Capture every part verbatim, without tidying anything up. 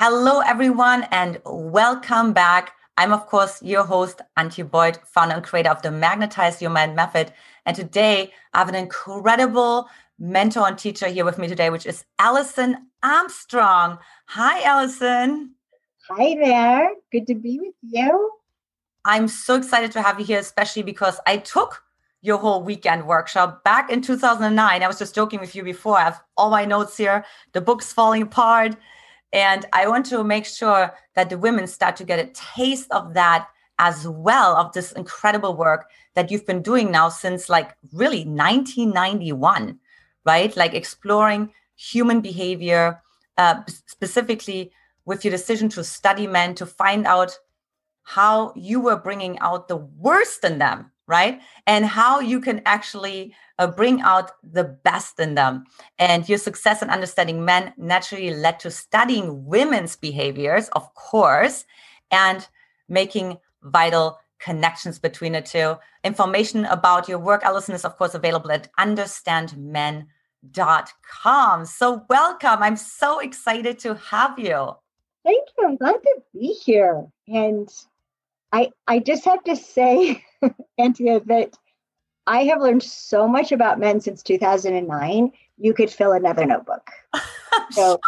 Hello, everyone, and welcome back. I'm, of course, your host, Antje Boyd, founder and creator of the Magnetize Your Mind Method. And today, I have an incredible mentor and teacher here with me today, which is Alison Armstrong. Hi, Alison. Hi there. Good to be with you. I'm so excited to have you here, especially because I took your whole weekend workshop back in two thousand nine. I was just joking with you before. I have all my notes here. The book's falling apart. And I want to make sure that the women start to get a taste of that as well, of this incredible work that you've been doing now since like really nineteen ninety-one, right? Like exploring human behavior, uh, specifically with your decision to study men, to find out how you were bringing out the worst in them, right? And how you can actually uh, bring out the best in them. And your success in understanding men naturally led to studying women's behaviors, of course, and making vital connections between the two. Information about your work, Alison, is of course available at understand men dot com. So welcome. I'm so excited to have you. Thank you. I'm glad to be here. And I I just have to say, Antje, that I have learned so much about men since two thousand nine. You could fill another notebook. So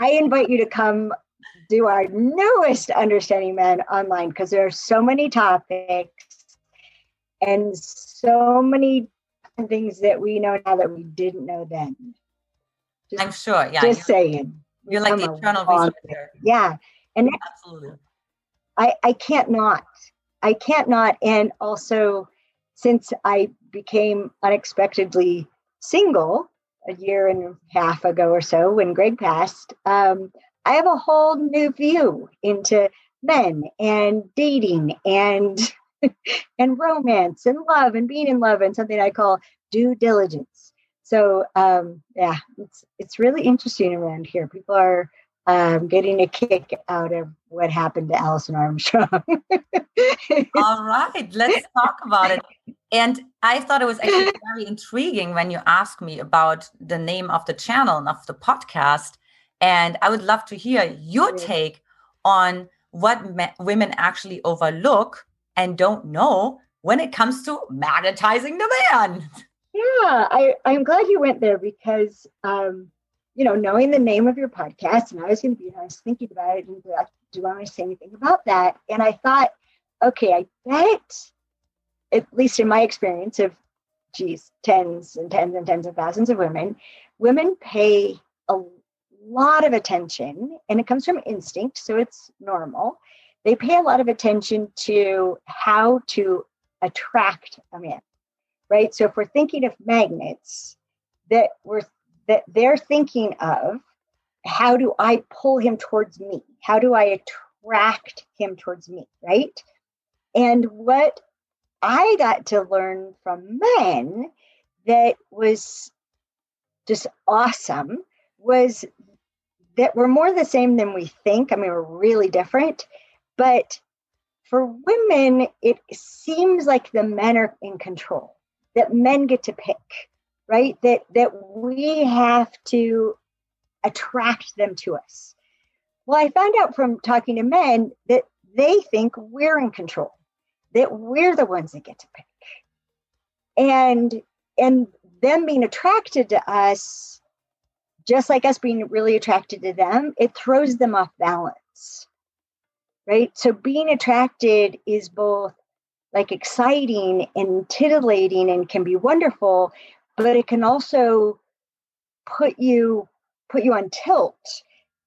I invite you to come do our newest Understanding Men online, because there are so many topics and so many things that we know now that we didn't know then. Just, I'm sure. Yeah. Just you're, saying. You're like the eternal researcher. Yeah. And absolutely. I, I can't not. I can't not. And also, since I became unexpectedly single a year and a half ago or so when Greg passed, um, I have a whole new view into men and dating and and romance and love and being in love and something I call due diligence. So, um, yeah, it's it's really interesting around here. People are Um, getting a kick out of what happened to Alison Armstrong. All right, let's talk about it. And I thought it was actually very intriguing when you asked me about the name of the channel and of the podcast. And I would love to hear your take on what me- women actually overlook and don't know when it comes to magnetizing the man. Yeah, I, I'm glad you went there because... Um, you know, knowing the name of your podcast, and I was going to be, I was thinking about it, and like, do I want to say anything about that? And I thought, okay, I bet, at least in my experience of, geez, tens and tens and tens of thousands of women, women pay a lot of attention, and it comes from instinct, so it's normal. They pay a lot of attention to how to attract a man, right? So if we're thinking of magnets, that we're that they're thinking of, how do I pull him towards me? How do I attract him towards me, right? And what I got to learn from men that was just awesome was that we're more the same than we think. I mean, we're really different. But for women, it seems like the men are in control, that men get to pick. Right? That that we have to attract them to us. Well, I found out from talking to men that they think we're in control, that we're the ones that get to pick. And and them being attracted to us, just like us being really attracted to them, it throws them off balance. Right? So being attracted is both like exciting and titillating and can be wonderful. But it can also put you put you on tilt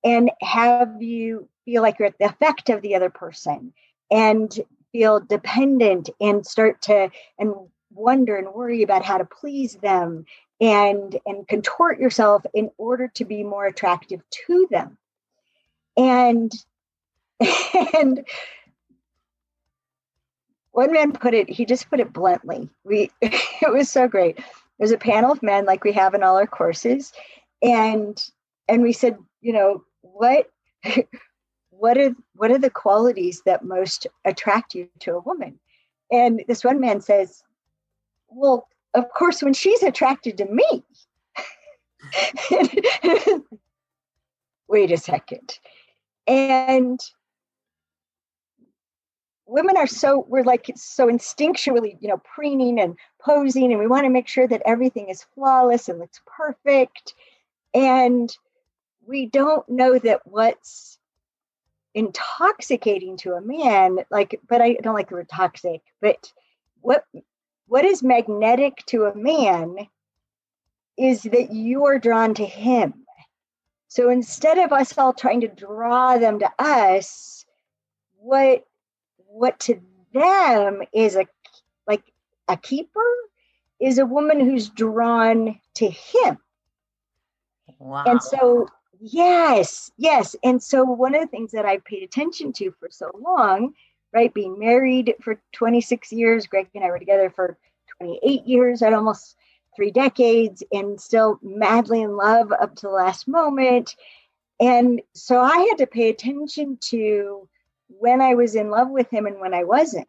and have you feel like you're at the effect of the other person and feel dependent and start to and wonder and worry about how to please them and and contort yourself in order to be more attractive to them. And and one man put it, he just put it bluntly. We it was so great. There's a panel of men like we have in all our courses. And and we said, you know, what what are what are the qualities that most attract you to a woman? And this one man says, well, of course, when she's attracted to me. wait a second. And women are so, we're like so instinctually, you know, preening and posing, and we want to make sure that everything is flawless and looks perfect. And we don't know that what's intoxicating to a man, like, but I don't like the word toxic, but what what is magnetic to a man is that you are drawn to him. So instead of us all trying to draw them to us, what what to them is a like a keeper is a woman who's drawn to him. Wow. And so, yes, yes. And so one of the things that I paid attention to for so long, right, being married for twenty-six years, Greg and I were together for twenty-eight years, at almost three decades, and still madly in love up to the last moment. And so I had to pay attention to when I was in love with him and when I wasn't,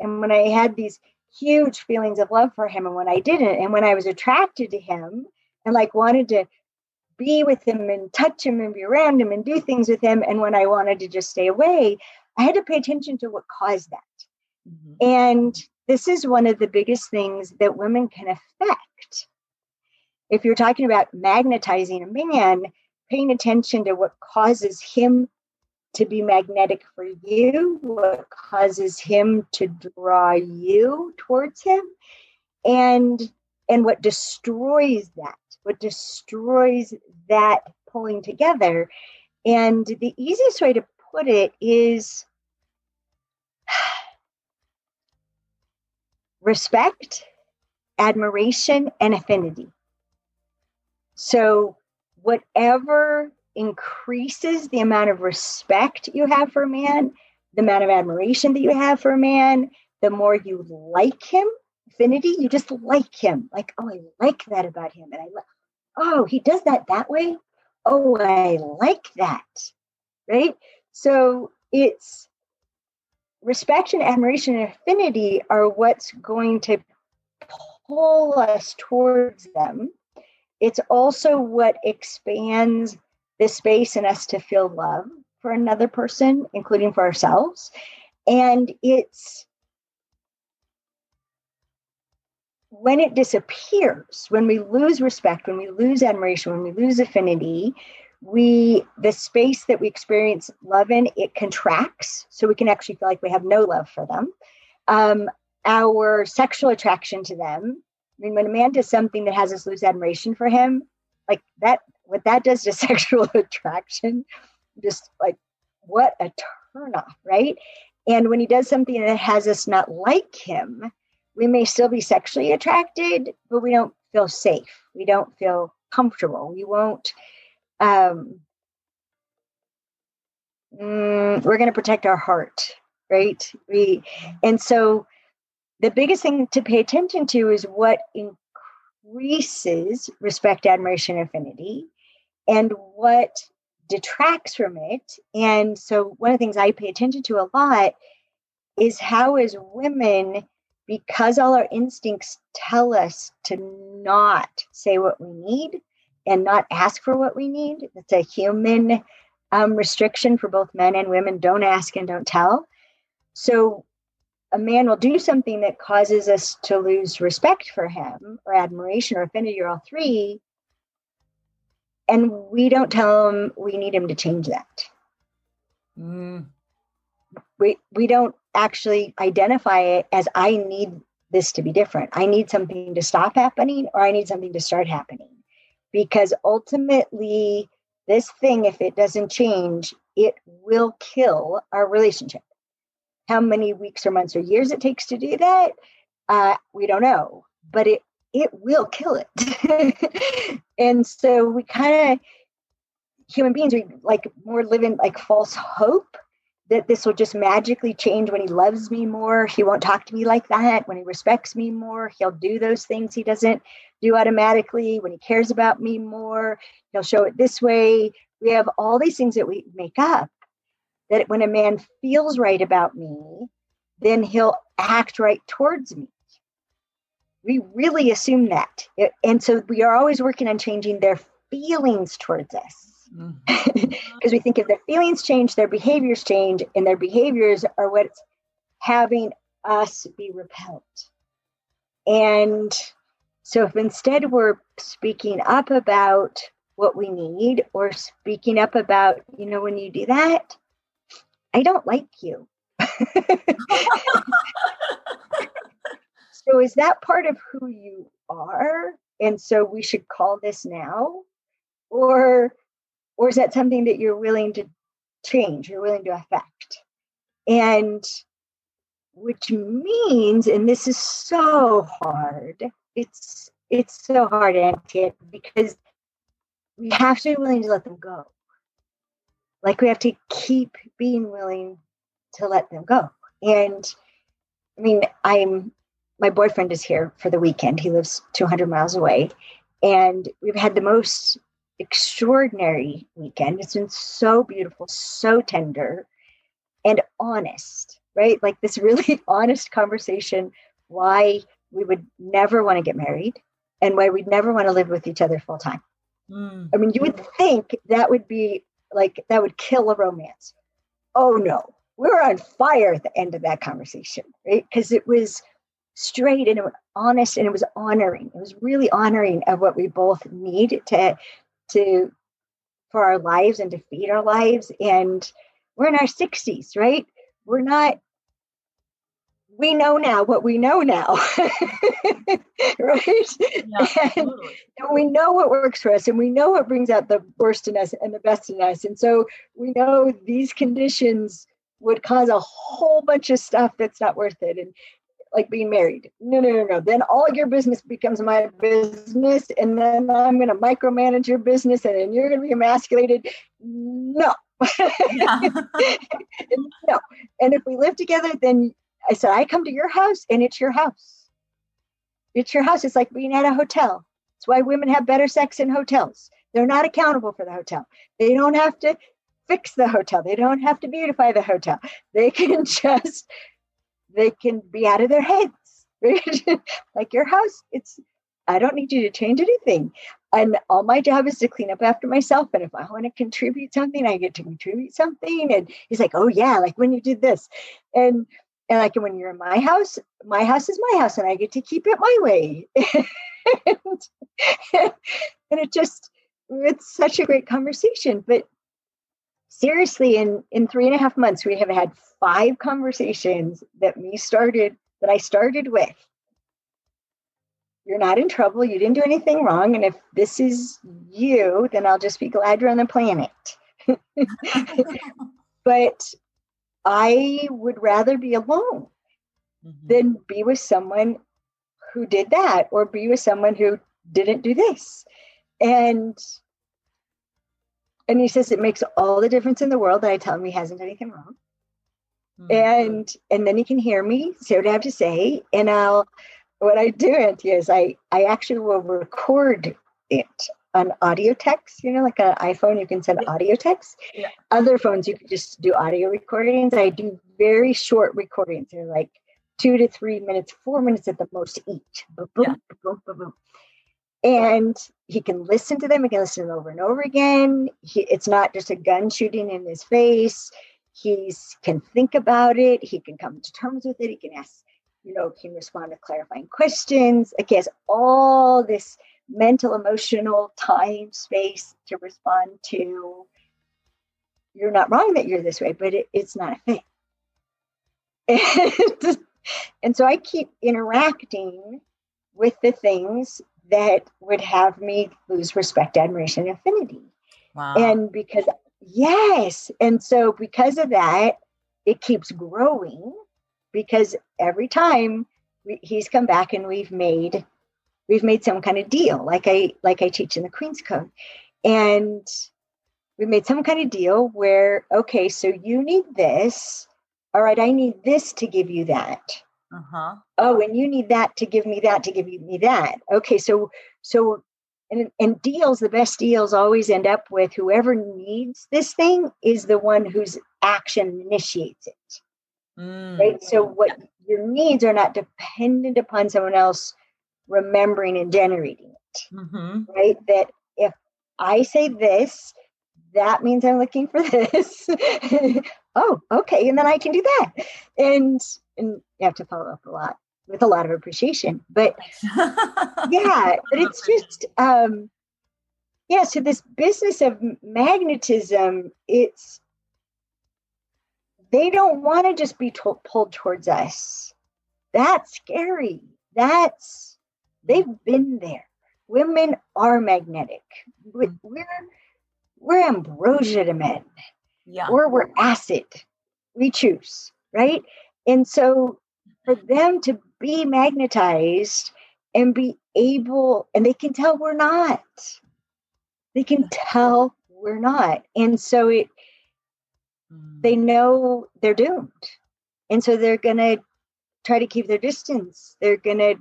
and when I had these huge feelings of love for him and when I didn't, and when I was attracted to him and like wanted to be with him and touch him and be around him and do things with him, and when I wanted to just stay away. I had to pay attention to what caused that. Mm-hmm. And this is one of the biggest things that women can affect. If you're talking about magnetizing a man, paying attention to what causes him to be magnetic for you, what causes him to draw you towards him, and and what destroys that. What destroys that pulling together. And the easiest way to put it is respect, admiration, and affinity. So whatever increases the amount of respect you have for a man, the amount of admiration that you have for a man, the more you like him. Affinity, you just like him. Like, oh, I like that about him. And I like, oh, he does that that way. Oh, I like that. Right? So it's respect and admiration and affinity are what's going to pull us towards them. It's also what expands the space in us to feel love for another person, including for ourselves. And it's when it disappears, when we lose respect, when we lose admiration, when we lose affinity, we the space that we experience love in, it contracts. So we can actually feel like we have no love for them. Um, our sexual attraction to them. I mean, when a man does something that has us lose admiration for him, like that, what that does to sexual attraction, just like what a turnoff, right? And when he does something that has us not like him, we may still be sexually attracted, but we don't feel safe. We don't feel comfortable. We won't, um, mm, we're going to protect our heart, right? We, and so the biggest thing to pay attention to is what increases respect, admiration, affinity, and what detracts from it. And so one of the things I pay attention to a lot is how as women, because all our instincts tell us to not say what we need and not ask for what we need. It's a human um, restriction for both men and women. Don't ask and don't tell. So a man will do something that causes us to lose respect for him or admiration or affinity or all three. And we don't tell him we need him to change that. Mm. We, we don't actually identify it as I need this to be different. I need something to stop happening, or I need something to start happening. Because ultimately, this thing, if it doesn't change, it will kill our relationship. How many weeks or months or years it takes to do that, uh, we don't know. But it it will kill it. And so we kind of, human beings, we like more live in like false hope that this will just magically change when he loves me more. He won't talk to me like that. When he respects me more, he'll do those things he doesn't do automatically. When he cares about me more, he'll show it this way. We have all these things that we make up, that when a man feels right about me, then he'll act right towards me. We really assume that. And so we are always working on changing their feelings towards us. Because we think if their feelings change, their behaviors change, and their behaviors are what's having us be repelled. And so if instead we're speaking up about what we need, or speaking up about, you know, when you do that, I don't like you. So is that part of who you are? And so we should call this now? Or, or is that something that you're willing to change, you're willing to affect? And which means, and this is so hard, it's it's so hard, Antje, because we have to be willing to let them go. Like we have to keep being willing to let them go. And I mean, I'm my boyfriend is here for the weekend. He lives two hundred miles away. And we've had the most extraordinary weekend. It's been so beautiful, so tender and honest, right? Like this really honest conversation, why we would never want to get married and why we'd never want to live with each other full time. Mm. I mean, you would think that would be like, that would kill a romance. Oh no, we were on fire at the end of that conversation, right? Because it was straight and it was honest and it was honoring. It was really honoring of what we both need to, to, for our lives and to feed our lives. And we're in our sixties, right? We're not, we know now what we know now, right? Yeah, and, and we know what works for us, and we know what brings out the worst in us and the best in us. And so we know these conditions would cause a whole bunch of stuff that's not worth it. And like being married, no, no, no, no. Then all your business becomes my business, and then I'm going to micromanage your business, and then you're going to be emasculated. No. Yeah. No. And if we live together, then I said, I come to your house and it's your house. It's your house. It's like being at a hotel. It's why women have better sex in hotels. They're not accountable for the hotel. They don't have to fix the hotel. They don't have to beautify the hotel. They can just, they can be out of their heads. Right? Like your house, it's, I don't need you to change anything. And all my job is to clean up after myself. And if I want to contribute something, I get to contribute something. And he's like, oh yeah, like when you did this. And And like when you're in my house, my house is my house and I get to keep it my way. and, and it just, it's such a great conversation. But seriously, in, in three and a half months, we have had five conversations that me started, that I started with. You're not in trouble. You didn't do anything wrong. And if this is you, then I'll just be glad you're on the planet. But I would rather be alone mm-hmm. than be with someone who did that or be with someone who didn't do this. And, and he says, it makes all the difference in the world that I tell him he hasn't done anything wrong. Mm-hmm. And, and then he can hear me say what I have to say. And I'll, what I do Antje, is I, I actually will record it on audio text, you know, like an iPhone, you can send audio text. Yeah. Other phones, you can just do audio recordings. I do very short recordings. They're like two to three minutes, four minutes at the most each. Boom, yeah. boom, boom, boom. And he can listen to them. He can listen to them over and over again. He, it's not just a gun shooting in his face. He can think about it. He can come to terms with it. He can ask, you know, can respond to clarifying questions. Like he has all this mental, emotional time, space to respond to. You're not wrong that you're this way, but it, it's not a thing. And, and so I keep interacting with the things that would have me lose respect, admiration, and affinity. Wow. And because, yes. And so because of that, it keeps growing because every time we, he's come back and we've made We've made some kind of deal, like I like I teach in the Queen's Code. And we made some kind of deal where, okay, so you need this. All right, I need this to give you that. Uh-huh. Oh, and you need that to give me that, to give me that. Okay, so, so and, and deals, the best deals always end up with whoever needs this thing is the one whose action initiates it. Mm. Right? So what your needs are not dependent upon someone else remembering and generating it, mm-hmm. right? That if I say this, that means I'm looking for this. Oh, okay. And then I can do that. And, and you have to follow up a lot with a lot of appreciation, but yeah, but it's just, um, yeah. So this business of magnetism, it's, they don't want to just be to- pulled towards us. That's scary. That's, they've been there. Women are magnetic. We're, we're ambrosia to men. Yeah. Or we're acid. We choose, right? And so for them to be magnetized and be able, and they can tell we're not. They can tell we're not. And so it, they know they're doomed. And so they're going to try to keep their distance. They're going to,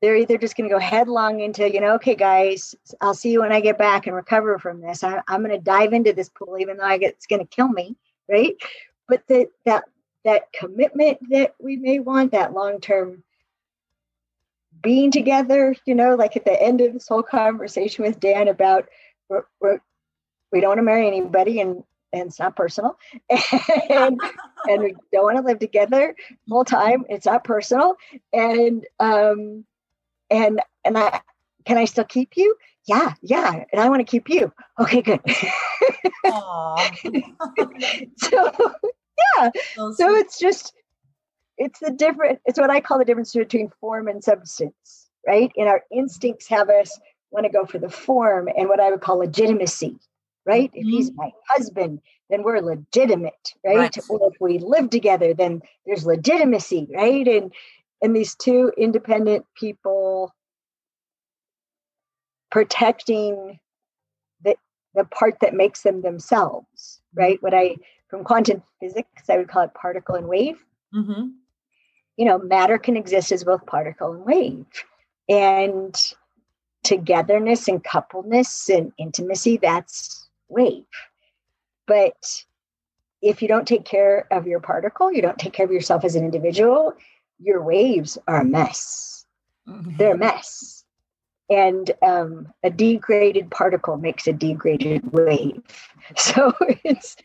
they're either just going to go headlong into, you know, okay, guys, I'll see you when I get back and recover from this. I, I'm going to dive into this pool, even though I get, it's going to kill me, right? But the, that that commitment that we may want, that long-term being together, you know, like at the end of this whole conversation with Dan about we're, we're, we don't want to marry anybody and, and it's not personal, and, and we don't want to live together full time. It's not personal. And, um, And and I can I still keep you? Yeah, yeah. And I want to keep you. Okay, good. So yeah. So, so it's just it's the different. It's what I call the difference between form and substance, right? And our instincts have us want to go for the form and what I would call legitimacy, right? Mm-hmm. If he's my husband, then we're legitimate, right? right? Or if we live together, then there's legitimacy, right? And And these two independent people protecting the the part that makes them themselves, right? What I, from quantum physics, I would call it particle and wave. Mm-hmm. You know, matter can exist as both particle and wave. And togetherness and coupleness and intimacy, that's wave. But if you don't take care of your particle, you don't take care of yourself as an individual, your waves are a mess. Mm-hmm. They're a mess. And um, a degraded particle makes a degraded wave. So it's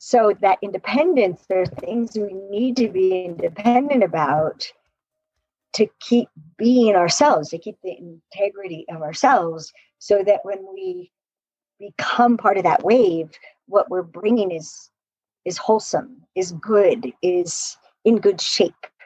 so that independence, there are things we need to be independent about to keep being ourselves, to keep the integrity of ourselves, so that when we become part of that wave, what we're bringing is is wholesome, is good, is in good shape.